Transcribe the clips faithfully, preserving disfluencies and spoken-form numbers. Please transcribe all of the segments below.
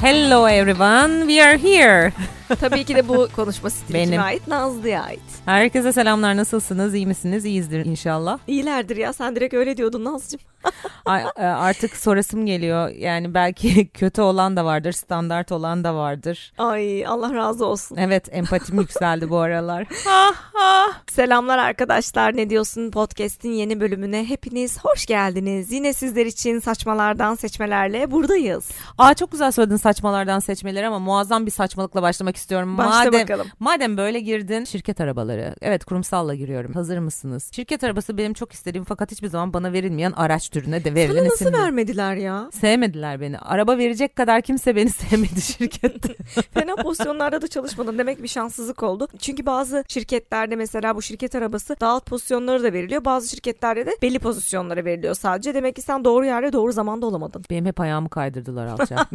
Hello everyone, we are here. Tabii ki de bu konuşma stiline ait, Nazlı'ya ait. Herkese selamlar, nasılsınız, iyi misiniz, iyizdir inşallah. İyilerdir ya, sen direkt öyle diyordun Nazlı'cığım. Artık sorasım geliyor yani, belki kötü olan da vardır, standart olan da vardır. Ay Allah razı olsun. Evet, empatim yükseldi bu aralar. Selamlar arkadaşlar, ne diyorsun podcast'in yeni bölümüne hepiniz hoş geldiniz. Yine sizler için saçmalardan seçmelerle buradayız. Aa, çok güzel söyledin saçmalardan seçmeleri, ama muazzam bir saçmalıkla başlamak istiyorum. Başla madem, bakalım. Madem böyle girdin, şirket arabaları. Evet, kurumsalla giriyorum. Hazır mısınız? Şirket arabası benim çok istediğim fakat hiçbir zaman bana verilmeyen araç türüne de verilen isimdi. Sana nasıl vermediler ya? Sevmediler beni. Araba verecek kadar kimse beni sevmedi şirkette. Fena pozisyonlarda da çalışmadım. Demek bir şanssızlık oldu. Çünkü bazı şirketlerde mesela bu şirket arabası daha alt pozisyonlara da veriliyor. Bazı şirketlerde de belli pozisyonlara veriliyor sadece. Demek ki sen doğru yerde doğru zamanda olamadın. Benim hep ayağımı kaydırdılar alçak.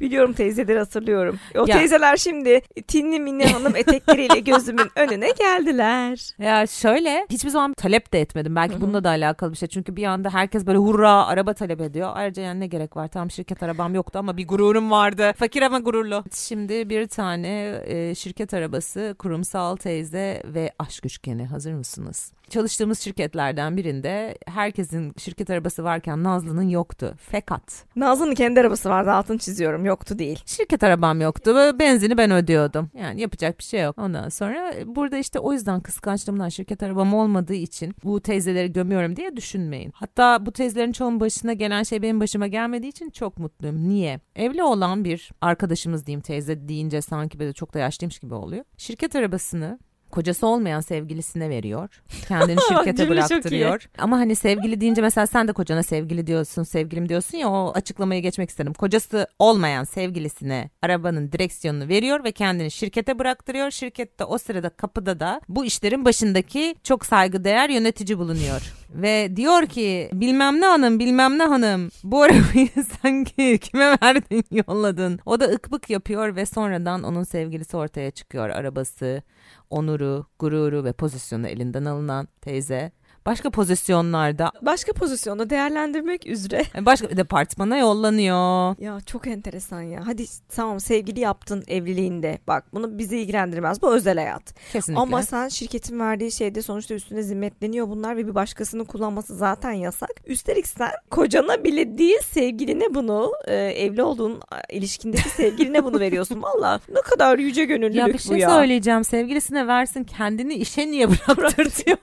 Biliyorum, teyzeleri hatırlıyorum. O ya. Teyzeler şimdi Tinli Minni Hanım etekleriyle gözümün önüne geldiler. Ya şöyle, hiçbir zaman talep de etmedim. Belki Hı-hı. bununla da alakalı bir şey. Çünkü bir anda herkes böyle hurra araba talep ediyor. Ayrıca yani ne gerek var? Tam şirket arabam yoktu ama bir gururum vardı. Fakir ama gururlu. Şimdi bir tane e, şirket arabası, kurumsal teyze ve aşk üçgeni. Hazır mısınız? Çalıştığımız şirketlerden birinde herkesin şirket arabası varken Nazlı'nın yoktu. Fakat Nazlı'nın kendi arabası vardı, altını çiziyorum, yoktu değil. Şirket arabam yoktu, benzini ben ödüyordum. Yani yapacak bir şey yok. Ondan sonra burada işte o yüzden kıskançlığımdan şirket arabam olmadığı için bu teyzeleri gömüyorum diye düşünmeyin. Hatta bu teyzelerin çoğunun başına gelen şey benim başıma gelmediği için çok mutluyum. Niye? Evli olan bir arkadaşımız diyeyim, teyze deyince sanki böyle çok da yaşlıymış gibi oluyor. Şirket arabasını kocası olmayan sevgilisine veriyor. Kendini şirkete bıraktırıyor. Ama hani sevgili deyince mesela sen de kocana sevgili diyorsun, sevgilim diyorsun ya, o açıklamayı geçmek isterim. Kocası olmayan sevgilisine arabanın direksiyonunu veriyor ve kendini şirkete bıraktırıyor. Şirkette o sırada kapıda da bu işlerin başındaki çok saygıdeğer yönetici bulunuyor. Ve diyor ki bilmem ne hanım, bilmem ne hanım, bu arabayı sen kime verdin, yolladın. O da ıkbık yapıyor ve sonradan onun sevgilisi ortaya çıkıyor. Arabası, onuru, gururu ve pozisyonu elinden alınan teyze başka pozisyonlarda, başka pozisyonda değerlendirmek üzere başka bir departmana yollanıyor. Ya çok enteresan ya. Hadi tamam, sevgili yaptın evliliğinde, bak bunu bizi ilgilendirmez, bu özel hayat. Kesinlikle. Ama sen şirketin verdiği şeyde sonuçta üstüne zimmetleniyor bunlar ve bir başkasının kullanması zaten yasak. Üstelik sen kocana bile değil, sevgiline bunu, evli olduğun ilişkindeki sevgiline bunu veriyorsun. Valla ne kadar yüce gönüllülük bu ya. Ya bir şey söyleyeceğim, sevgilisine versin, kendini işe niye bıraktırtıyor?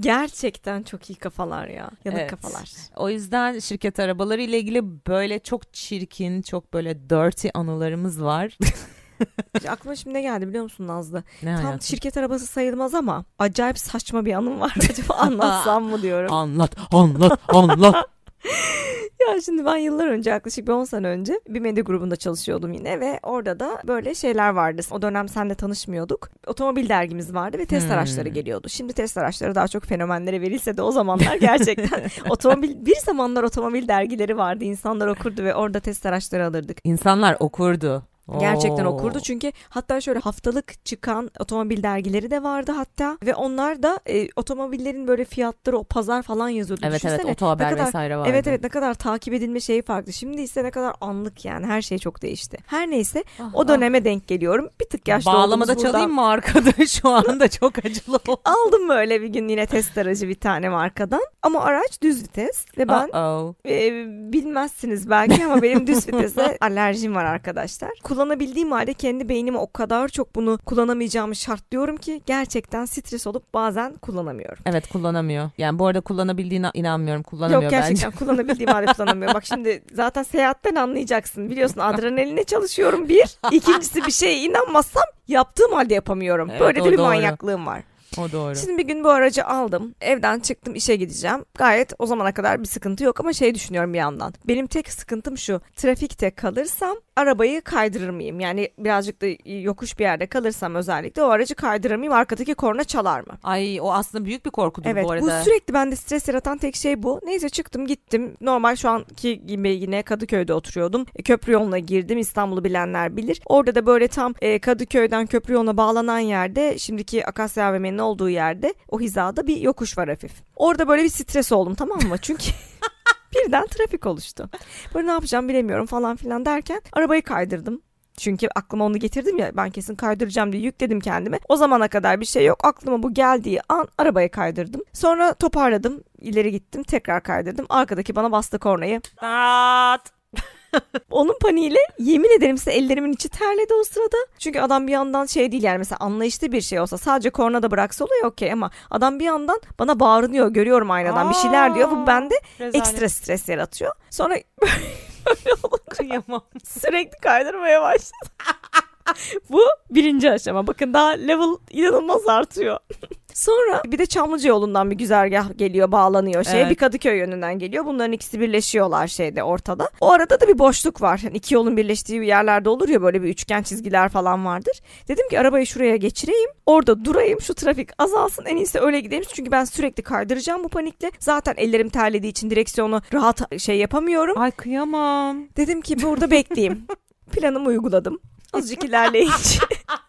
Gerçekten. Gerçekten çok iyi kafalar ya. Yanık evet. kafalar. O yüzden şirket arabaları ile ilgili böyle çok çirkin, çok böyle dirty anılarımız var. Aklıma şimdi ne geldi biliyor musun Nazlı? Ne Tam hayatım? Şirket arabası sayılmaz ama acayip saçma bir anım var. Acaba anlatsam mı diyorum. Anlat, anlat, anlat. Ya şimdi ben yıllar önce, yaklaşık bir on sene önce bir medya grubunda çalışıyordum yine ve orada da böyle şeyler vardı. O dönem seninle tanışmıyorduk. Otomobil dergimiz vardı ve test hmm. araçları geliyordu. Şimdi test araçları daha çok fenomenlere verilse de o zamanlar gerçekten otomobil, bir zamanlar otomobil dergileri vardı. İnsanlar okurdu ve orada test araçları alırdık. İnsanlar okurdu. Gerçekten Oo. okurdu çünkü hatta şöyle haftalık çıkan otomobil dergileri de vardı hatta ve onlar da e, otomobillerin böyle fiyatları, o pazar falan yazıyordu. Evet Düşünsene, evet otohaber kadar, vesaire vardı. Evet evet ne kadar takip edilme şeyi farklı. Şimdi ise ne kadar anlık, yani her şey çok değişti. Her neyse ah, o döneme ah. denk geliyorum. Bir tık yaşlı olduğumuz buradan. Bağlamada çalayım mı arkada? Şu anda çok acılı oldu. Aldım böyle bir gün yine test aracı bir tane markadan ama araç düz vites ve ben e, bilmezsiniz belki ama benim düz vitese alerjim var arkadaşlar. Kullanabildiğim halde kendi beynime o kadar çok bunu kullanamayacağımı şartlıyorum ki gerçekten stres olup bazen kullanamıyorum. Evet, kullanamıyor. Yani bu arada kullanabildiğine inanmıyorum. Kullanamıyor bence. Yok gerçekten bence. Kullanabildiğim halde kullanamıyor. Bak şimdi zaten seyahatten anlayacaksın. Biliyorsun adrenaline çalışıyorum bir. İkincisi bir şeye inanmazsam yaptığım halde yapamıyorum. Evet, böyle de bir doğru. manyaklığım var. O doğru. Şimdi bir gün bu aracı aldım. Evden çıktım, işe gideceğim. Gayet o zamana kadar bir sıkıntı yok ama şey düşünüyorum bir yandan. Benim tek sıkıntım şu. Trafikte kalırsam arabayı kaydırır mıyım? Yani birazcık da yokuş bir yerde kalırsam özellikle o aracı kaydırır mıyım? Arkadaki korna çalar mı? Ay o aslında büyük bir korkudur evet, bu arada. Evet, bu sürekli bende stres yaratan tek şey bu. Neyse çıktım gittim. Normal şu anki gibi yine Kadıköy'de oturuyordum. Köprü yoluna girdim. İstanbul'u bilenler bilir. Orada da böyle tam Kadıköy'den köprü yoluna bağlanan yerde, şimdiki Akasya ve Meno olduğu yerde, o hizada bir yokuş var hafif. Orada böyle bir stres oldum, tamam mı? Çünkü Birden trafik oluştu. Böyle ne yapacağım bilemiyorum falan filan derken arabayı kaydırdım. Çünkü aklıma onu getirdim ya, ben kesin kaydıracağım diye yükledim kendime. O zamana kadar bir şey yok. Aklıma bu geldiği an arabaya kaydırdım. Sonra toparladım. İleri gittim. Tekrar kaydırdım. Arkadaki bana bastı kornayı. Onun paniğiyle yemin ederim size ellerimin içi terledi o sırada. Çünkü adam bir yandan şey değil yani, mesela anlayışlı bir şey olsa sadece korna da bıraksa oluyor okey, ama adam bir yandan bana bağırınıyor, görüyorum aynadan. Aa, bir şeyler diyor. Bu bende rezalet, ekstra stres yaratıyor. Sonra öyle olunca sürekli kaydırmaya başladı. Bu birinci aşama. Bakın daha level inanılmaz artıyor. Sonra bir de Çamlıca yolundan bir güzergah geliyor, bağlanıyor şeye. Evet. Bir Kadıköy yönünden geliyor. Bunların ikisi birleşiyorlar şeyde, ortada. O arada da bir boşluk var. Yani iki yolun birleştiği yerlerde olur ya böyle bir üçgen çizgiler falan vardır. Dedim ki arabayı şuraya geçireyim. Orada durayım. Şu trafik azalsın. En iyisi öyle gidelim. Çünkü ben sürekli kaydıracağım bu panikle. Zaten ellerim terlediği için direksiyonu rahat şey yapamıyorum. Ay kıyamam. Dedim ki burada bekleyeyim. Planımı uyguladım. Azıcık ilerleyince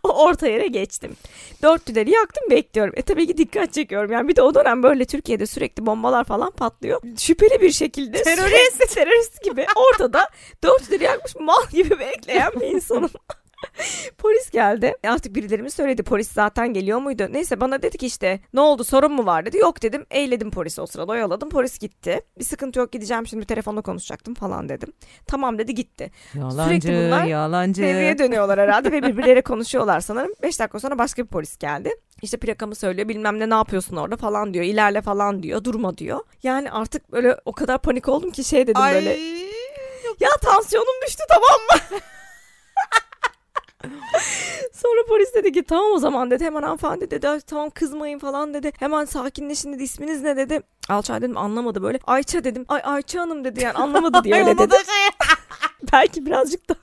orta yere geçtim. Dört tüneli yaktım, bekliyorum. E tabii ki dikkat çekiyorum. Yani bir de o dönem böyle Türkiye'de sürekli bombalar falan patlıyor. Şüpheli bir şekilde terörist, terörist gibi ortada dört tüneli yakmış mal gibi bekleyen bir insanım. Polis geldi. Artık birileri mi söyledi? Polis zaten geliyor muydu? Neyse bana dedi ki işte ne oldu, sorun mu var dedi. Yok dedim. Eğledim polisi o sırada. Oyaladım. Polis gitti. Bir sıkıntı yok, gideceğim şimdi, telefonla konuşacaktım falan dedim. Tamam dedi, gitti. Yalancı, sürekli bunlar yalancı. Devreye dönüyorlar herhalde ve birbirleriyle konuşuyorlar sanırım. Beş dakika sonra başka bir polis geldi. İşte plakamı söylüyor, bilmem ne, ne yapıyorsun orada falan diyor. İlerle falan diyor. Durma diyor. Yani artık böyle o kadar panik oldum ki şey dedim. Ay, böyle. Ya tansiyonum düştü, tamam mı? Sonra polis dedi ki tamam o zaman dedi, hemen hanımefendi dedi tamam kızmayın falan dedi, hemen sakinleşin dedi, isminiz ne dedi. Alçay dedim, anlamadı böyle. Ayça dedim, ay Ayça Hanım dedi, yani anlamadı diye öyle dedi. Belki birazcık daha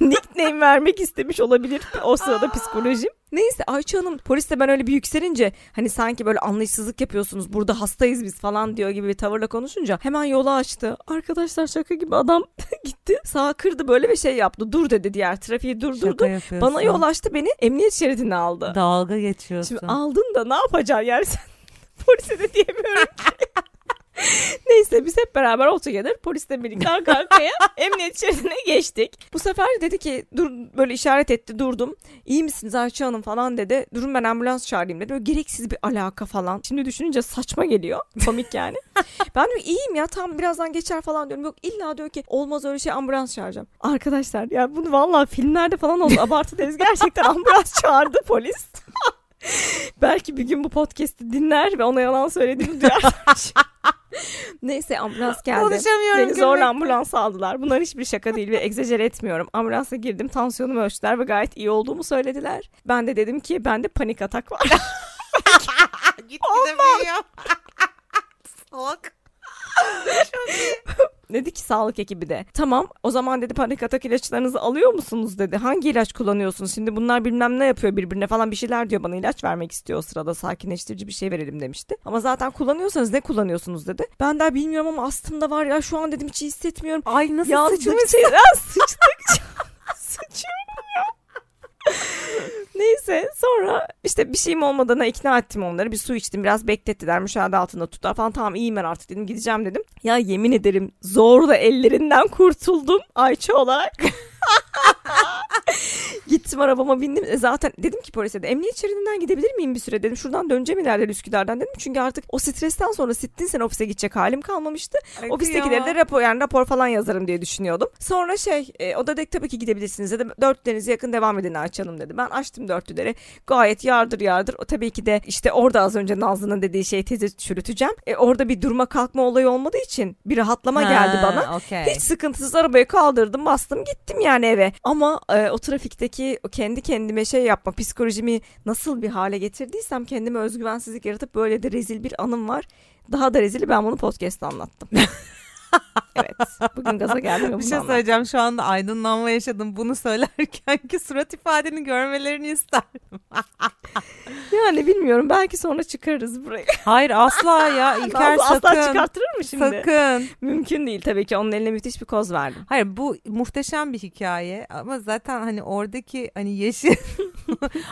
nickname vermek istemiş olabilir o sırada psikolojim. Neyse Ayça Hanım, polis de ben öyle bir yükselince hani sanki böyle anlayışsızlık yapıyorsunuz, burada hastayız biz falan diyor gibi bir tavırla konuşunca hemen yolu açtı. Arkadaşlar şaka gibi adam gitti sağa kırdı böyle ve şey yaptı, dur dedi, diğer trafiği durdurdu. Bana yol açtı, beni emniyet şeridine aldı. Dalga geçiyorsun. Şimdi aldın da ne yapacaksın yani sen, polise de diyemiyorum ki. Neyse biz hep beraber otogelir polisle birlikte arka arkaya emniyet şeridine geçtik. Bu sefer dedi ki dur, böyle işaret etti, durdum. İyi misiniz Ayça Hanım falan dedi. Durun ben ambulans çağırayım dedi. Böyle gereksiz bir alaka falan. Şimdi düşününce saçma geliyor. Komik yani. Ben diyor iyiyim ya, tam birazdan geçer falan diyorum. Yok illa diyor ki olmaz öyle şey, ambulans çağıracağım. Arkadaşlar yani bunu vallahi filmlerde falan oldu. Abartı deriz, gerçekten ambulans çağırdı polis. Belki bir gün bu podcast'i dinler ve ona yalan söylediğimi duyar. Neyse ambulans geldi. Beni zorla ambulansa aldılar. Bunlar hiçbir şaka değil ve egzajer etmiyorum. Ambulansa girdim, tansiyonumu ölçtüler ve gayet iyi olduğumu söylediler. Ben de dedim ki bende panik atak var. Git gidemiyor. Salak. Dedi ki sağlık ekibi de tamam o zaman dedi panik atak ilaçlarınızı alıyor musunuz dedi, hangi ilaç kullanıyorsunuz, şimdi bunlar bilmem ne yapıyor birbirine falan bir şeyler diyor, bana ilaç vermek istiyor o sırada, sakinleştirici bir şey verelim demişti ama zaten kullanıyorsanız ne kullanıyorsunuz dedi, ben daha bilmiyorum ama aslında var ya şu an dedim hiç iyi hissetmiyorum. Ay nasıl ya, sıçmışsın sıçtıkça sıçıyorum ya. Neyse sonra işte bir şeyim olmadığına ikna ettim onları, bir su içtim, biraz beklettiler, müşahede altında tuttular falan, tamam iyiyim ben artık dedim, gideceğim dedim. Ya yemin ederim zor da ellerinden kurtuldum Ayça olarak. Gittim arabama bindim. E zaten dedim ki polise de emniyet şeridinden gidebilir miyim bir süre dedim. Şuradan döneceğim ileride Üsküdar'dan dedim. Çünkü artık o stresten sonra sittin sen ofise gidecek halim kalmamıştı. Ay ofistekileri ya de rapor, yani rapor falan yazarım diye düşünüyordum. Sonra şey e, o da dedi tabii ki gidebilirsiniz dedi. Dörtlülerinize yakın devam edin Ayça Hanım dedi. Ben açtım dörtlüleri. Gayet yardır yardır. O tabii ki de işte orada az önce Nazlı'nın dediği şeyi teze çürüteceğim. E, orada bir durma kalkma olayı olmadığı için bir rahatlama ha, geldi bana. Okay. Hiç sıkıntısız arabayı kaldırdım, bastım, gittim yani eve. Ama e, o trafikteki o kendi kendime şey yapma, psikolojimi nasıl bir hale getirdiysem kendime özgüvensizlik yaratıp böyle de rezil bir anım var. Daha da rezili ben bunu podcast'ta anlattım. Evet. Bugün gaza geldim. Bir şey söyleyeceğim anladım. Şu anda aydınlanma yaşadım. Bunu söylerkenki surat ifadeni görmelerini isterdim. Yani bilmiyorum. Belki sonra çıkarırız burayı. Hayır asla ya. İlker sakın. Asla çıkartırır mı şimdi? Sakın. Mümkün değil tabii ki. Onun eline müthiş bir koz verdim. Hayır bu muhteşem bir hikaye. Ama zaten hani oradaki hani yeşil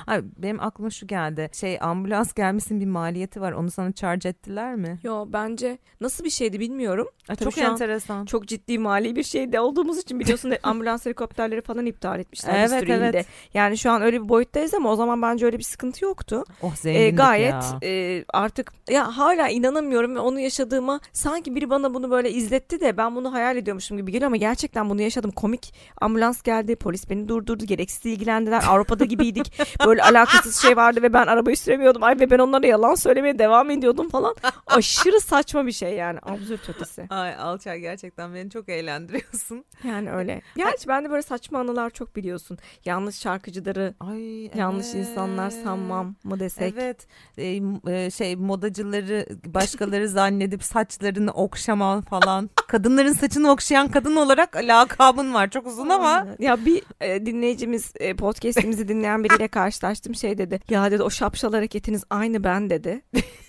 Abi, benim aklıma şu geldi. Şey, ambulans gelmişsin, bir maliyeti var. Onu sana charge ettiler mi? Yo, bence nasıl bir şeydi bilmiyorum. A, çok enteresan. Çok ciddi mali bir şeyde olduğumuz için biliyorsun ambulans helikopterleri falan iptal etmişler. Evet, bir sürü evet. Yani şu an öyle bir boyuttayız ama o zaman bence öyle bir sıkıntı yoktu. Oh, zenginlik e, gayet, ya. E, artık ya hala inanamıyorum ve onu yaşadığıma, sanki biri bana bunu böyle izletti de ben bunu hayal ediyormuşum gibi geliyor ama gerçekten bunu yaşadım. Komik, ambulans geldi, polis beni durdurdu, gereksiz ilgilendiler. Avrupa'da gibiydik. Böyle alakasız şey vardı ve ben arabayı süremiyordum. Ay ve ben onlara yalan söylemeye devam ediyordum falan. Aşırı saçma bir şey yani. Absürt ötesi. Ay alçak, gerçekten beni çok eğlendiriyorsun. Yani öyle. Gerçi ben de böyle saçma anılar çok biliyorsun. Yanlış şarkıcıları, ay, yanlış evet. insanlar sanmam mı desek? Evet. Ee, şey, modacıları başkaları zannedip saçlarını okşaman falan. Kadınların saçını okşayan kadın olarak lakabın var. Çok uzun ama. Ya bir e, dinleyicimiz e, podcast'imizi dinleyen biriyle karşılaştım, şey dedi. Ya dedi, o şapşal hareketiniz aynı ben dedi.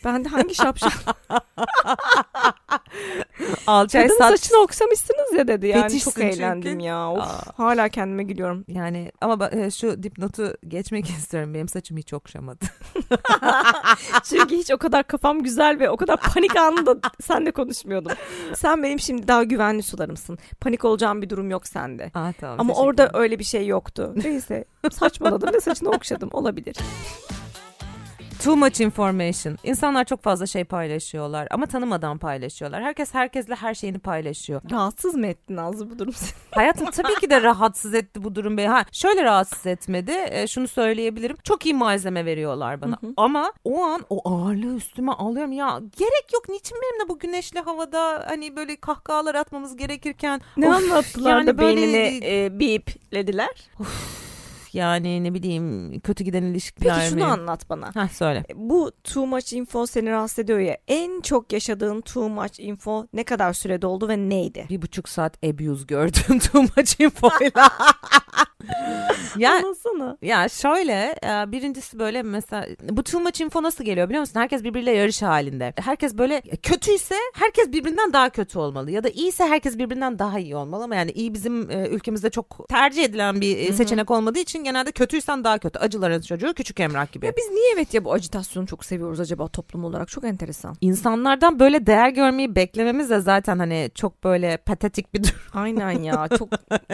Ben de hangi şapşal? Alçay kadın saç... saçını okşamışsınız ya dedi. Yani fetişsin, çok eğlendim çünkü. Ya. Of, hala kendime gülüyorum. Yani ama bak, şu dipnotu geçmek istiyorum. Benim saçım hiç okşamadı. Çünkü hiç o kadar kafam güzel ve o kadar panik anında sen de konuşmuyordum. Sen benim şimdi daha güvenli sularımsın. Panik olacağım bir durum yok sende. Aa, tamam, ama orada öyle bir şey yoktu. Neyse, saçmaladım ve saçını okşadım. Olabilir. Too much information. İnsanlar çok fazla şey paylaşıyorlar ama tanımadan paylaşıyorlar. Herkes herkesle her şeyini paylaşıyor. Rahatsız mı etti Nazlı bu durum? Hayatım tabii ki de rahatsız etti bu durum beni. Ha, şöyle rahatsız etmedi. E, şunu söyleyebilirim. Çok iyi malzeme veriyorlar bana. Hı hı. Ama o an o ağırlığı üstüme alıyorum. Ya gerek yok. Niçin benimle bu güneşli havada hani böyle kahkahalar atmamız gerekirken. Ne of, anlattılar yani da böyle... beynini e, biplediler? Of. Yani ne bileyim, kötü giden ilişkiler. Peki şunu mi? Anlat bana. Heh, söyle. Bu too much info seni rahatsız ediyor ya. En çok yaşadığın too much info ne kadar sürede oldu ve neydi? Bir buçuk saat abuse gördüm too much infoyla. Ya, anlasana. Ya şöyle, birincisi böyle mesela bu too much info nasıl geliyor biliyor musun? Herkes birbiriyle yarış halinde. Herkes böyle kötüyse herkes birbirinden daha kötü olmalı. Ya da iyiyse herkes birbirinden daha iyi olmalı. Ama yani iyi bizim ülkemizde çok tercih edilen bir seçenek olmadığı için genelde kötüysen daha kötü. Acıların çocuğu Küçük Emrah gibi. Ya biz niye evet ya bu acitasyonu çok seviyoruz acaba toplum olarak? Çok enteresan. İnsanlardan böyle değer görmeyi beklememiz de zaten hani çok böyle patetik bir durum. Aynen ya, çok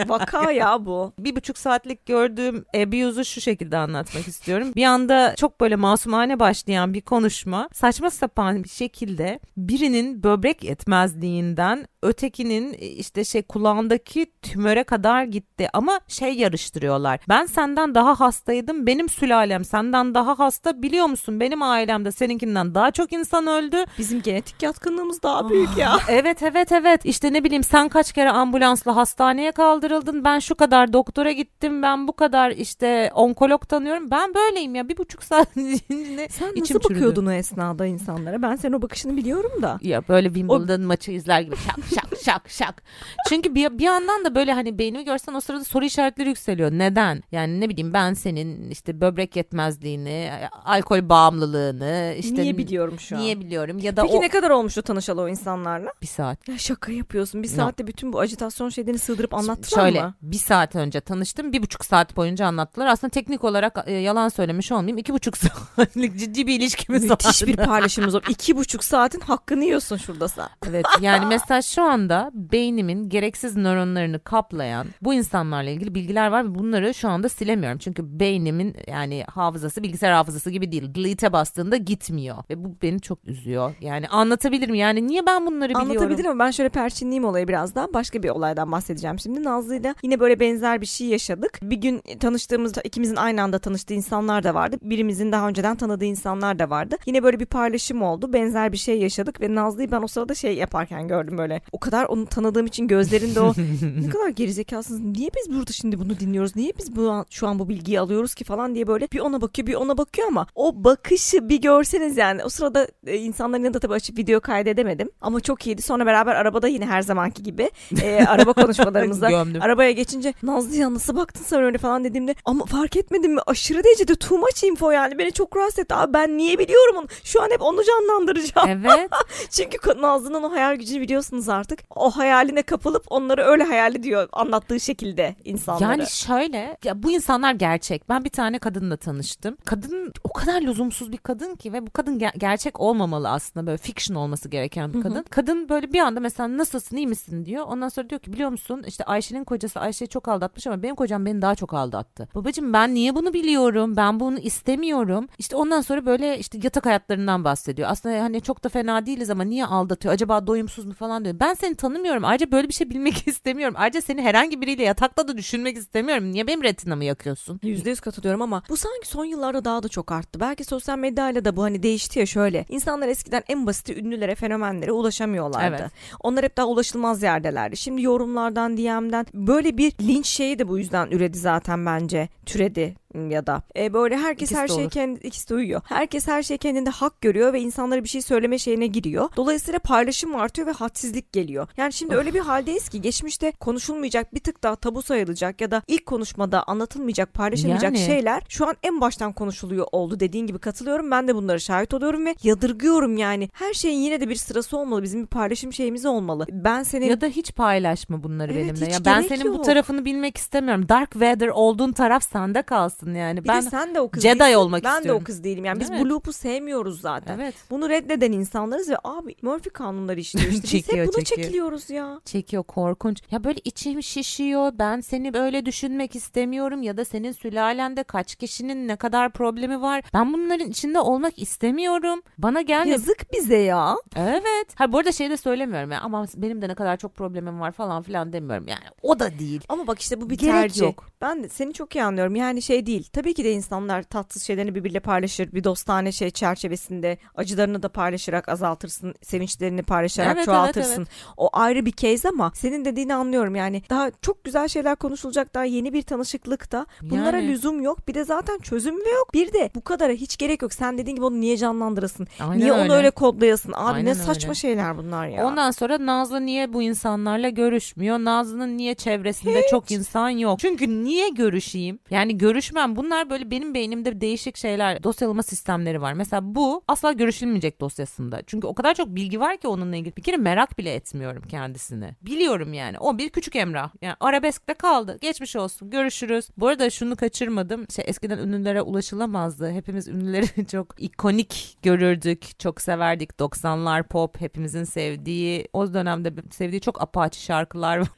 vaka ya bu. Bir buçuk saatlik gördüğüm abuse'u şu şekilde anlatmak istiyorum. Bir anda çok böyle masumane başlayan bir konuşma saçma sapan bir şekilde birinin böbrek yetmezliğinden ötekinin işte şey kulağındaki tümöre kadar gitti ama şey yarıştırıyorlar. Ben senden daha hastaydım, benim sülalem senden daha hasta, biliyor musun benim ailemde seninkinden daha çok insan öldü. Bizim genetik yatkınlığımız daha büyük ya. Evet evet evet, işte ne bileyim sen kaç kere ambulansla hastaneye kaldırıldın, ben şu kadar doktora gittim, ben bu kadar işte onkolog tanıyorum, ben böyleyim ya. Bir buçuk saat içinde sen nasıl bakıyordun çürüdü. O esnada insanlara? Ben senin o bakışını biliyorum da. Ya böyle Wimbledon o... maçı izler gibi şak şak şak şak. Çünkü bir, bir yandan da böyle hani beynimi görsen o sırada soru işaretleri yükseliyor. Neden? Yani ne bileyim ben senin işte böbrek yetmezliğini, alkol bağımlılığını işte niye biliyorum şu an? Niye biliyorum? Ya da peki o... ne kadar olmuştu tanışalı o insanlarla? Bir saat. Ya şaka yapıyorsun. Bir saatte bütün bu ajitasyon şeylerini sığdırıp anlattılar şöyle, mı? Şöyle bir saat önce tanıştım. Bir buçuk saat boyunca anlattılar. Aslında teknik olarak e, yalan söylemiş olmayayım. İki buçuk saatlik ciddi bir ilişkimiz var. Müthiş vardı. Bir paylaşımımız var. İki buçuk saatin hakkını yiyorsun şurada sen. Evet yani mesela şu anda beynimin gereksiz nöronlarını kaplayan bu insanlarla ilgili bilgiler var ve bunları şu anda silemiyorum. Çünkü beynimin yani hafızası bilgisayar hafızası gibi değil. Delete'e bastığında gitmiyor. Ve bu beni çok üzüyor. Yani anlatabilirim. Yani niye ben bunları biliyorum? Anlatabilirim ama ben şöyle perçinleyeyim olayı biraz daha. Başka bir olaydan bahsedeceğim şimdi. Nazlı'yla yine böyle benzer bir şey yaşadık. Bir gün tanıştığımız, ikimizin aynı anda tanıştığı insanlar da vardı. Birimizin daha önceden tanıdığı insanlar da vardı. Yine böyle bir paylaşım oldu. Benzer bir şey yaşadık ve Nazlı'yı ben o sırada şey yaparken gördüm böyle. O kadar onu tanıdığım için gözlerinde o ne kadar gerizekasınız. Niye biz burada şimdi bunu dinliyoruz? Niye biz bu an, şu an bu bilgiyi alıyoruz ki falan diye böyle bir ona bakıyor bir ona bakıyor ama o bakışı bir görseniz yani. O sırada e, insanların yanında tabii açıp video kaydedemedim. Ama çok iyiydi. Sonra beraber arabada yine her zamanki gibi e, araba konuşmalarımızda arabaya geçince Nazlı ya nasıl baktın sen öyle falan dediğimde ama fark etmedim mi? Aşırı derecede too much info yani. Beni çok rahatsız etti. Abi ben niye biliyorum onu? Şu an hep onu canlandıracağım. Evet. Çünkü Nazlı'nın o hayal gücünü biliyorsunuz artık. o hayaline kapılıp onları öyle hayal ediyor anlattığı şekilde insanları. Yani şöyle ya, bu insanlar gerçek. Ben bir tane kadınla tanıştım. Kadın o kadar lüzumsuz bir kadın ki ve bu kadın ger- gerçek olmamalı aslında, böyle fiction olması gereken bir kadın. Hı hı. Kadın böyle bir anda mesela nasılsın, iyi misin diyor. Ondan sonra diyor ki biliyor musun işte Ayşe'nin kocası Ayşe'yi çok aldatmış ama benim kocam beni daha çok aldattı. Babacığım ben niye bunu biliyorum, ben bunu istemiyorum. İşte ondan sonra böyle işte yatak hayatlarından bahsediyor. Aslında hani çok da fena değiliz ama niye aldatıyor, acaba doyumsuz mu falan diyor. Ben seni tanımıyorum, ayrıca böyle bir şey bilmek istemiyorum. Ayrıca seni herhangi biriyle yatakta da düşünmek istemiyorum. Niye benim retinamı yakıyorsun? yüzde yüz katılıyorum ama bu sanki son yıllarda daha da çok arttı. Belki sosyal medyayla da bu hani değişti ya şöyle. İnsanlar eskiden en basiti ünlülere, fenomenlere ulaşamıyorlardı. Evet. Onlar hep daha ulaşılmaz yerdelerdi. Şimdi yorumlardan, D M'den böyle bir linç şeyi de bu yüzden üredi zaten bence. Türedi. Ya da e böyle herkes ikisi her şeyi kendi ikisi de uyuyor. Herkes her şeyi kendinde hak görüyor ve insanlara bir şey söyleme şeyine giriyor. Dolayısıyla paylaşım artıyor ve hadsizlik geliyor. Yani şimdi oh. öyle bir haldeyiz ki geçmişte konuşulmayacak, bir tık daha tabu sayılacak ya da ilk konuşmada anlatılmayacak, paylaşılmayacak yani şeyler şu an en baştan konuşuluyor oldu. Dediğin gibi katılıyorum. Ben de bunlara şahit oluyorum ve yadırgıyorum yani. Her şeyin yine de bir sırası olmalı. Bizim bir paylaşım şeyimiz olmalı. Ben senin ya da hiç paylaşma bunları evet, benimle. Ya ben senin yok. Bu tarafını bilmek istemiyorum. Dark weather olduğun taraf sende kalsın. Yani bir ben de sen de o kız Jedi değilsin, olmak ben istiyorum. Ben de o kız değilim. Yani evet. Biz bu loop'u sevmiyoruz zaten. Evet. Bunu reddeden insanlarız ve abi Murphy kanunları işliyor işte. Biz çekiyor, hep buna çekiyor. Çekiliyoruz ya. Çekiyor, korkunç. Ya böyle içim şişiyor. Ben seni böyle düşünmek istemiyorum ya da senin sülalende kaç kişinin ne kadar problemi var. Ben bunların içinde olmak istemiyorum. Bana gel. Yazık bize ya. Evet. Ha bu arada şey de söylemiyorum ya. Ama benim de ne kadar çok problemim var falan filan demiyorum. Yani o da değil. Ama bak işte bu bir gerek tercih. Yok. Ben de seni çok iyi anlıyorum. Yani şey değil. Tabii ki de insanlar tatsız şeylerini birbiriyle paylaşır. Bir dostane şey çerçevesinde acılarını da paylaşarak azaltırsın. Sevinçlerini paylaşarak evet, çoğaltırsın. Evet, evet. O ayrı bir case ama senin dediğini anlıyorum. Yani daha çok güzel şeyler konuşulacak. Daha yeni bir tanışıklıkta. Bunlara yani lüzum yok. Bir de zaten çözüm yok. Bir de bu kadara hiç gerek yok. Sen dediğin gibi onu niye canlandırasın? Aynen niye öyle. Onu öyle kodlayasın? Abi aynen ne saçma öyle. Şeyler bunlar ya. Ondan sonra Nazlı niye bu insanlarla görüşmüyor? Nazlı'nın niye çevresinde hiç. Çok insan yok? Çünkü niye görüşeyim? Yani görüşme. Bunlar böyle benim beynimde değişik şeyler, dosyalama sistemleri var. Mesela bu asla görüşülmeyecek dosyasında. Çünkü o kadar çok bilgi var ki onunla ilgili. Bir kere merak bile etmiyorum kendisini. Biliyorum yani. O bir küçük Emrah. Yani arabeskte kaldı. Geçmiş olsun. Görüşürüz. Bu arada şunu kaçırmadım. Şey, eskiden ünlülere ulaşılamazdı. Hepimiz ünlüleri çok ikonik görürdük. Çok severdik. doksanlar pop. Hepimizin sevdiği, o dönemde sevdiği çok apaçı şarkılar vardı.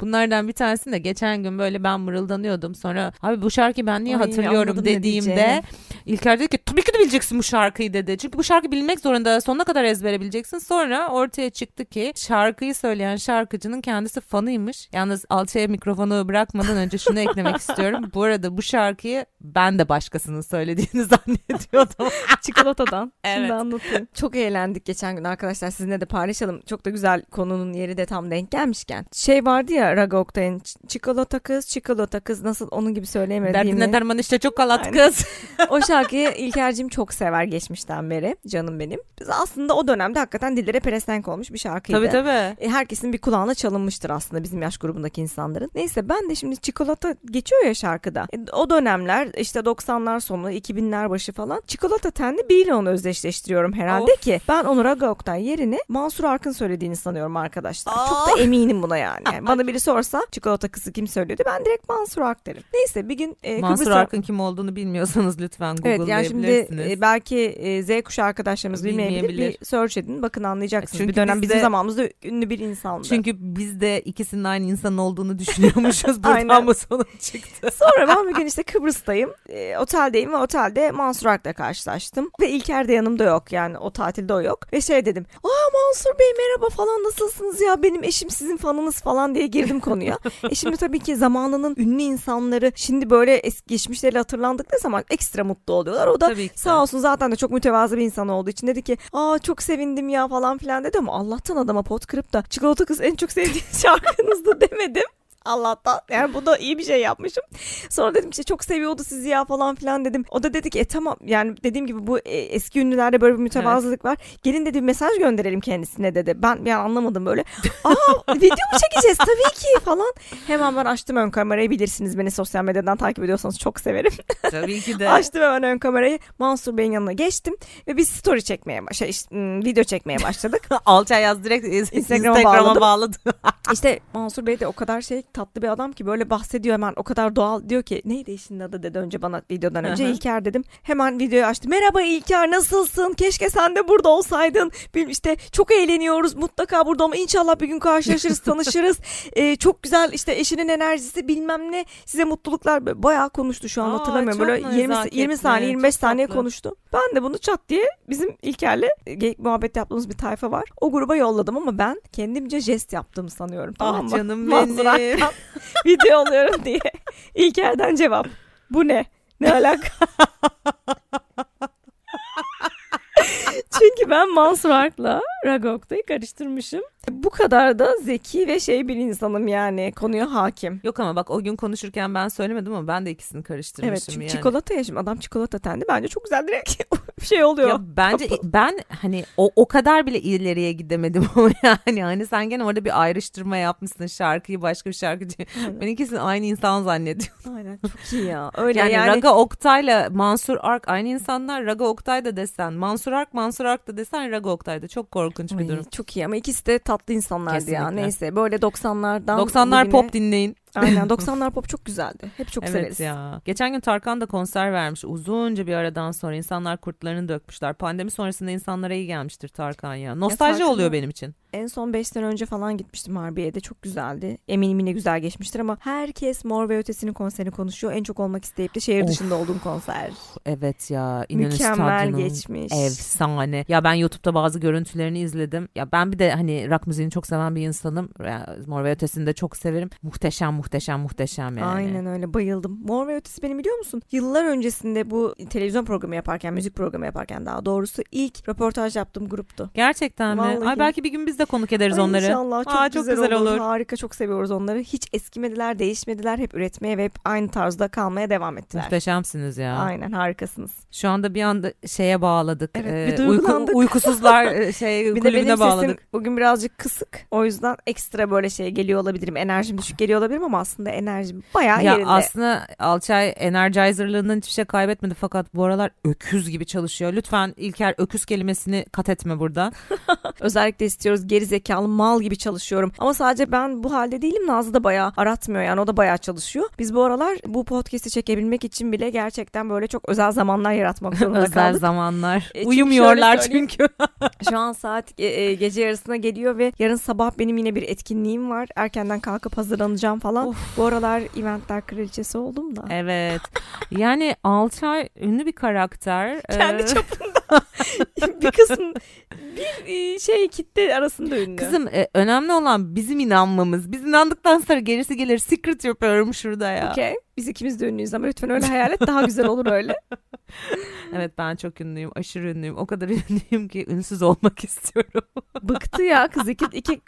Bunlardan bir tanesini de geçen gün böyle ben mırıldanıyordum. Sonra abi bu şarkıyı ben niye hatırlıyorum dediğimde İlker dedi ki tabii ki de bileceksin bu şarkıyı dedi. Çünkü bu şarkıyı bilmek zorunda, sonuna kadar ezbere bileceksin. Sonra ortaya çıktı ki şarkıyı söyleyen şarkıcının kendisi fanıymış. Yalnız alçaya mikrofonu bırakmadan önce şunu eklemek istiyorum. Bu arada bu şarkıyı ben de başkasının söylediğini zannediyordum. Çikolatadan. Evet. Şimdi anlatayım. Çok eğlendik geçen gün arkadaşlar, sizinle de paylaşalım. Çok da güzel, konunun yeri de tam denk gelmişken. Şey vardı ya Ragga Oktay'ın çikolata kız, çikolata kız nasıl onun gibi söyleyemediğini. Ne derman işte çok kalat kız. O şarkıyı İlker'cim çok sever geçmişten beri. Canım benim. Biz aslında o dönemde hakikaten dillere pelesenk olmuş bir şarkıydı. Tabii tabii. E, herkesin bir kulağına çalınmıştır aslında bizim yaş grubundaki insanların. Neyse ben de şimdi çikolata geçiyor ya şarkıda. E, o dönemler işte doksanlar sonu, iki binler başı falan. Çikolata tenli biriyle onu özdeşleştiriyorum herhalde of. Ki ben onu Ragga Oktay yerine Mansur Ark'ın söylediğini sanıyorum arkadaşlar. Of. Çok da eminim buna yani. yani. Bana biri sorsa çikolata kızı kim söylüyordu? Ben direkt Mansur Ark derim. Neyse bir gün e, Mansur Ark'ın kim olduğunu bilmiyorsanız lütfen Google'layabilirsiniz. Evet yani şimdi belki Z kuşağı arkadaşlarımız bilmeyebilir. Bir search edin bakın, anlayacaksınız. Çünkü bir dönem bizim de, zamanımızda ünlü bir insandı. Çünkü biz de ikisinin aynı insan olduğunu düşünüyormuşuz. Buradan bu sonuç çıktı. Sonra ben bir gün işte Kıbrıs'tayım. E, oteldeyim ve otelde Mansur Ark'la karşılaştım. Ve İlker de yanımda yok yani, o tatilde o yok. Ve şey dedim. Aa Mansur Bey merhaba falan, nasılsınız ya, benim eşim sizin fanınız falan diye girdim konuya. E şimdi tabii ki zamanının ünlü insanları şimdi böyle geçmişleri hatırlandıkları zaman ekstra mutlu oluyorlar. O da sağ olsun zaten de çok mütevazı bir insan olduğu için dedi ki aa çok sevindim ya falan filan dedi ama Allah'tan adama pot kırıp da çikolata kız en çok sevdiğin şarkınızdı demedim. Allah'tan yani bu da iyi bir şey yapmışım. Sonra dedim ki işte çok seviyordu sizi ya falan filan dedim. O da dedi ki e tamam yani dediğim gibi bu eski ünlülerde böyle bir mütevazılık evet. var. Gelin dedi mesaj gönderelim kendisine dedi. Ben yani anlamadım böyle. Aa video mu çekeceğiz tabii ki falan. Hemen ben açtım ön kamerayı, bilirsiniz beni sosyal medyadan takip ediyorsanız çok severim. Tabii ki de. Açtım hemen ön kamerayı. Mansur Bey'in yanına geçtim ve biz story çekmeye şey işte, video çekmeye başladık. Alçay yaz direkt Instagram'a, Instagram'a bağladı. İşte Mansur Bey de o kadar şey tatlı bir adam ki böyle bahsediyor hemen, o kadar doğal diyor ki neydi işin adı dedi önce bana videodan önce. Hı-hı. İlker dedim, hemen videoyu açtı, merhaba İlker nasılsın, keşke sen de burada olsaydın, işte çok eğleniyoruz mutlaka burada ama inşallah bir gün karşılaşırız tanışırız ee, çok güzel işte eşinin enerjisi bilmem ne, size mutluluklar, bayağı konuştu şu an. Aa, hatırlamıyorum böyle yirmi, yirmi saniye yirmi beş saniye konuştu. Ben de bunu çat diye bizim İlker'le geyik muhabbet yaptığımız bir tayfa var, o gruba yolladım ama ben kendimce jest yaptığımı sanıyorum. Ah tamam canım benim. Video alıyorum diye. İlker'den cevap. Bu ne? Ne alaka? Çünkü ben Mansur Ark'la Ragga Oktay'ı karıştırmışım. Bu kadar da zeki ve şey bir insanım yani, konuya hakim. Yok ama bak o gün konuşurken ben söylemedim ama ben de ikisini karıştırmışım. Evet çünkü yani. Çikolata ya, şimdi adam çikolata tendi, bence çok güzel direkt şey oluyor. Ya bence kapı. Ben hani o, o kadar bile ileriye gidemedim ama yani hani sen gene orada bir ayrıştırma yapmışsın, şarkıyı başka bir şarkı diye. Ben ikisini aynı insan zannediyorum. Aynen çok iyi ya. Öyle yani, yani... Ragga Oktay'la Mansur Ark aynı insanlar. Ragga Oktay da desen Mansur Ark, Mansur Ark da desen Ragga Oktay da, çok korkunç bir Ay, durum. Çok iyi ama ikisi de tatlı insanlardı. Kesinlikle. Ya neyse böyle doksanlardan doksanlar bugüne... pop dinleyin. Aynen doksanlar pop çok güzeldi. Hep çok evet severiz. Ya. Geçen gün Tarkan da konser vermiş. Uzunca bir aradan sonra insanlar kurtlarını dökmüşler. Pandemi sonrasında insanlara iyi gelmiştir Tarkan ya. Nostalji ya, oluyor benim için. En son beş sene önce falan gitmiştim Harbiye'de. Çok güzeldi. Eminim yine güzel geçmiştir ama herkes Mor ve Ötesi'nin konserini konuşuyor. En çok olmak isteyip de şehir of. Dışında olduğum konser. Evet ya. İnönü Mükemmel geçmiş. Efsane. Ya ben YouTube'da bazı görüntülerini izledim. Ya ben bir de hani rock müziğini çok seven bir insanım. Mor ve Ötesi'ni de çok severim. Muhteşem muhteşem muhteşem yani. Aynen öyle, bayıldım. Mor ve Ötesi benim biliyor musun? Yıllar öncesinde bu televizyon programı yaparken, müzik programı yaparken daha doğrusu ilk röportaj yaptığım gruptu. Gerçekten vallahi mi? Ay belki bir gün biz de konuk ederiz Ay onları. İnşallah çok, Aa, çok güzel, güzel olur. olur. Harika, çok seviyoruz onları. Hiç eskimediler, değişmediler. Hep üretmeye ve hep aynı tarzda kalmaya devam ettiler. Muhteşemsiniz ya. Aynen harikasınız. Şu anda bir anda şeye bağladık. Evet, ee, uyku, uykusuzlar şey bir kulübüne bağladık. Sesim bugün birazcık kısık. O yüzden ekstra böyle şey geliyor olabilirim. Enerjim düşük geliyor olabilirim ama aslında enerjim bayağı ya yerinde. Aslında Alçay energizerlığından hiçbir şey kaybetmedi fakat bu aralar öküz gibi çalışıyor. Lütfen İlker öküz kelimesini kat etme burada. Özellikle istiyoruz, geri zekalı mal gibi çalışıyorum. Ama sadece ben bu halde değilim. Nazlı da bayağı aratmıyor yani, o da bayağı çalışıyor. Biz bu aralar bu podcast'i çekebilmek için bile gerçekten böyle çok özel zamanlar yaratmak zorunda kaldık. Özel zamanlar. E, Uyumuyorlar çünkü. Şu an saat e, gece yarısına geliyor ve yarın sabah benim yine bir etkinliğim var. Erkenden kalkıp hazırlanacağım falan. Of. Bu aralar eventler kraliçesi oldum da. Evet. Yani Alçay ünlü bir karakter. Kendi çapında. Bir kısım bir şey kitle arasında ünlü. Kızım e, önemli olan bizim inanmamız. Biz inandıktan sonra gerisi gelir. Secret yapıyorum şurada ya. Okay. Biz ikimiz de ünlüyüz ama lütfen öyle hayal et, daha güzel olur öyle. Evet ben çok ünlüyüm, aşırı ünlüyüm. O kadar ünlüyüm ki ünsüz olmak istiyorum. Bıktı ya kız, iki, iki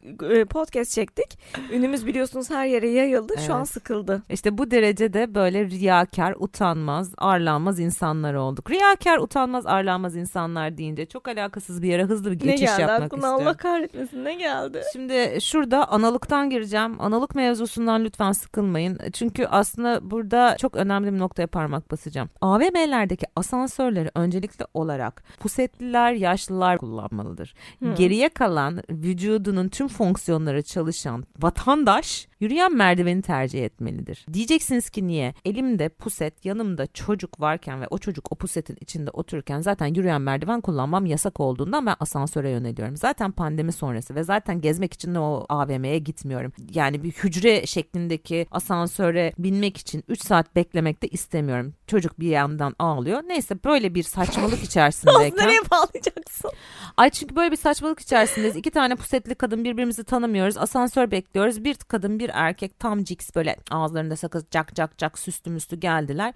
podcast çektik. Ünümüz biliyorsunuz her yere yayıldı. Evet. Şu an sıkıldı. İşte bu derecede böyle riyakar, utanmaz, arlanmaz insanlar olduk. Riyakar, utanmaz, arlanmaz insanlar deyince çok alakasız bir yere hızlı bir geçiş yapmak istiyorum. Ne geldi aklına, Allah kahretmesin ne geldi? Şimdi şurada analıktan gireceğim. Analık mevzusundan lütfen sıkılmayın. Çünkü aslında bu Burada çok önemli bir noktaya parmak basacağım. A V M'lerdeki asansörleri öncelikli olarak pusetliler, yaşlılar kullanmalıdır. Hmm. Geriye kalan vücudunun tüm fonksiyonları çalışan vatandaş yürüyen merdiveni tercih etmelidir. Diyeceksiniz ki niye? Elimde puset, yanımda çocuk varken ve o çocuk o pusetin içinde otururken zaten yürüyen merdiven kullanmam yasak olduğundan ben asansöre yöneliyorum. Zaten pandemi sonrası ve zaten gezmek için o A V M'ye gitmiyorum. Yani bir hücre şeklindeki asansöre binmek için üç saat beklemek de istemiyorum. Çocuk bir yandan ağlıyor. Neyse böyle bir saçmalık içerisindeyken. Nereye bağlayacaksın? Ay çünkü böyle bir saçmalık içerisindeyiz. İki tane pusetli kadın, birbirimizi tanımıyoruz. Asansör bekliyoruz. Bir kadın bir bir erkek tam ciks böyle ağızlarında sakız cak cak cak süslü müslü geldiler.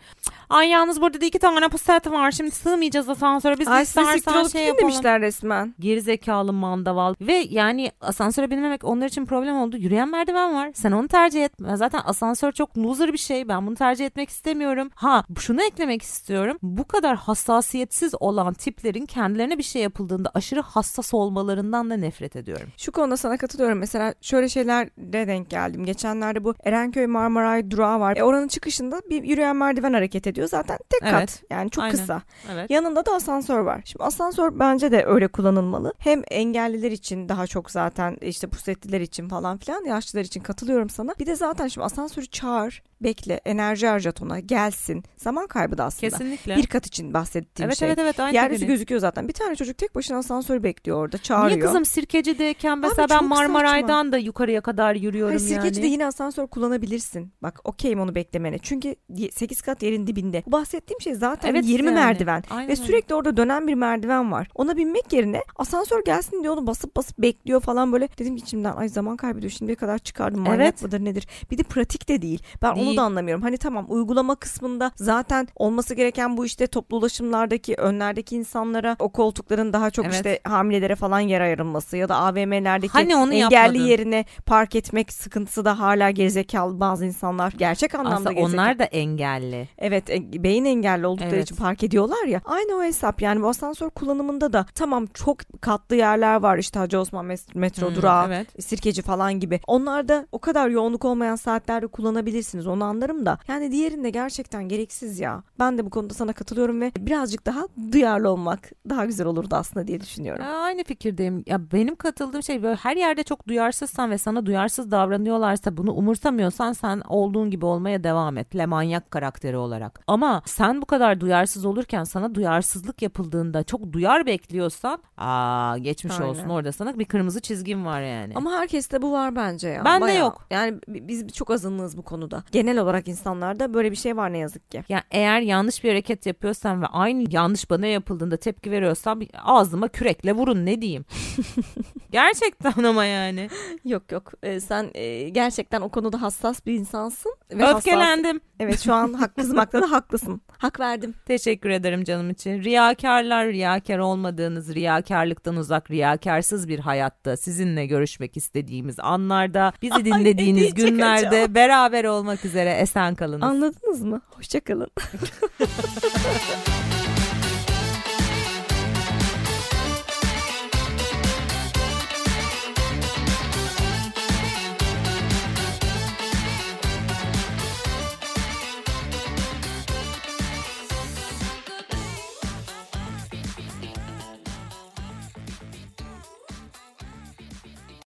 Ay yalnız burada da iki tane pusat var şimdi sığmayacağız asansöre biz istersen şey yapalım demişler resmen. Gerizekalı mandaval ve yani asansöre binmemek onlar için problem oldu. Yürüyen merdiven var sen onu tercih et. Zaten asansör çok loser bir şey ben bunu tercih etmek istemiyorum. Ha şunu eklemek istiyorum bu kadar hassasiyetsiz olan tiplerin kendilerine bir şey yapıldığında aşırı hassas olmalarından da nefret ediyorum. Şu konuda sana katılıyorum mesela şöyle şeylere denk geldim. Geçenlerde bu Erenköy Marmaray durağı var. E oranın çıkışında bir yürüyen merdiven hareket ediyor zaten tek evet. kat yani çok Aynen. kısa. Evet. Yanında da asansör var. Şimdi asansör bence de öyle kullanılmalı. Hem engelliler için daha çok zaten işte pusletliler için falan filan yaşlılar için katılıyorum sana. Bir de zaten şimdi asansörü çağır. Bekle, enerji harcat ona, gelsin. Zaman kaybı da aslında. Kesinlikle. Bir kat için bahsettiğim evet, şey. Evet evet evet. Yeryüzü gözüküyor zaten. Bir tane çocuk tek başına asansör bekliyor orada, çağırıyor. Niye kızım Sirkeci'deyken mesela ben Marmaray'dan saçma. Da yukarıya kadar yürüyorum Hayır, Sirkeci'de yani. Sirkeci'de yine asansör kullanabilirsin. Bak okeyim onu beklemene. Çünkü sekiz kat yerin dibinde. Bu bahsettiğim şey zaten evet, yirmi yani. Merdiven. Aynen. Ve sürekli orada dönen bir merdiven var. Ona binmek yerine asansör gelsin diye onu basıp basıp bekliyor falan böyle. Dedim içimden ay zaman kaybediyor. Şimdiye kadar çıkardım. Manyak evet. mıdır nedir? Bir de pratik de değil. Ben onu da anlamıyorum. Hani tamam uygulama kısmında zaten olması gereken bu işte toplu ulaşımlardaki önlerdeki insanlara o koltukların daha çok evet. işte hamilelere falan yer ayrılması ya da A V M'lerdeki hani onu engelli yapmadın. Yerine park etmek sıkıntısı da hala gerizekalı bazı insanlar gerçek anlamda aslında gerizekalı. Onlar da engelli. Evet beyin engelli oldukları evet. için park ediyorlar ya aynı o hesap yani bu asansör kullanımında da tamam çok katlı yerler var işte Hacı Osman metro hmm, durağı evet. Sirkeci falan gibi onlarda o kadar yoğunluk olmayan saatlerde kullanabilirsiniz onu anlarım da yani diğerinde gerçekten gereksiz ya. Ben de bu konuda sana katılıyorum ve birazcık daha duyarlı olmak daha güzel olurdu aslında diye düşünüyorum. Aynı fikirdeyim. Ya benim katıldığım şey böyle her yerde çok duyarsızsan ve sana duyarsız davranıyorlarsa bunu umursamıyorsan sen olduğun gibi olmaya devam et. Le manyak karakteri olarak. Ama sen bu kadar duyarsız olurken sana duyarsızlık yapıldığında çok duyar bekliyorsan aa geçmiş Aynen. olsun orada sana bir kırmızı çizgin var yani. Ama herkeste bu var bence ya. Ben Bayağı. De yok. Yani biz çok azınlığız bu konuda. Genel olarak insanlarda böyle bir şey var ne yazık ki. Ya eğer yanlış bir hareket yapıyorsam ve aynı yanlış bana yapıldığında tepki veriyorsam ağzıma kürekle vurun ne diyeyim. Gerçekten ama yani. Yok yok ee, sen e, gerçekten o konuda hassas bir insansın. Ve öfkelendim. Hassas... Evet şu an hak kızmakta da haklısın. Hak verdim. Teşekkür ederim canım için. Riyakarlar riyakar olmadığınız riyakarlıktan uzak riyakarsız bir hayatta sizinle görüşmek istediğimiz anlarda bizi dinlediğiniz Ay, günlerde acaba? Beraber olmak üzere esen kalınız. Anladınız mı? Hoşça kalın.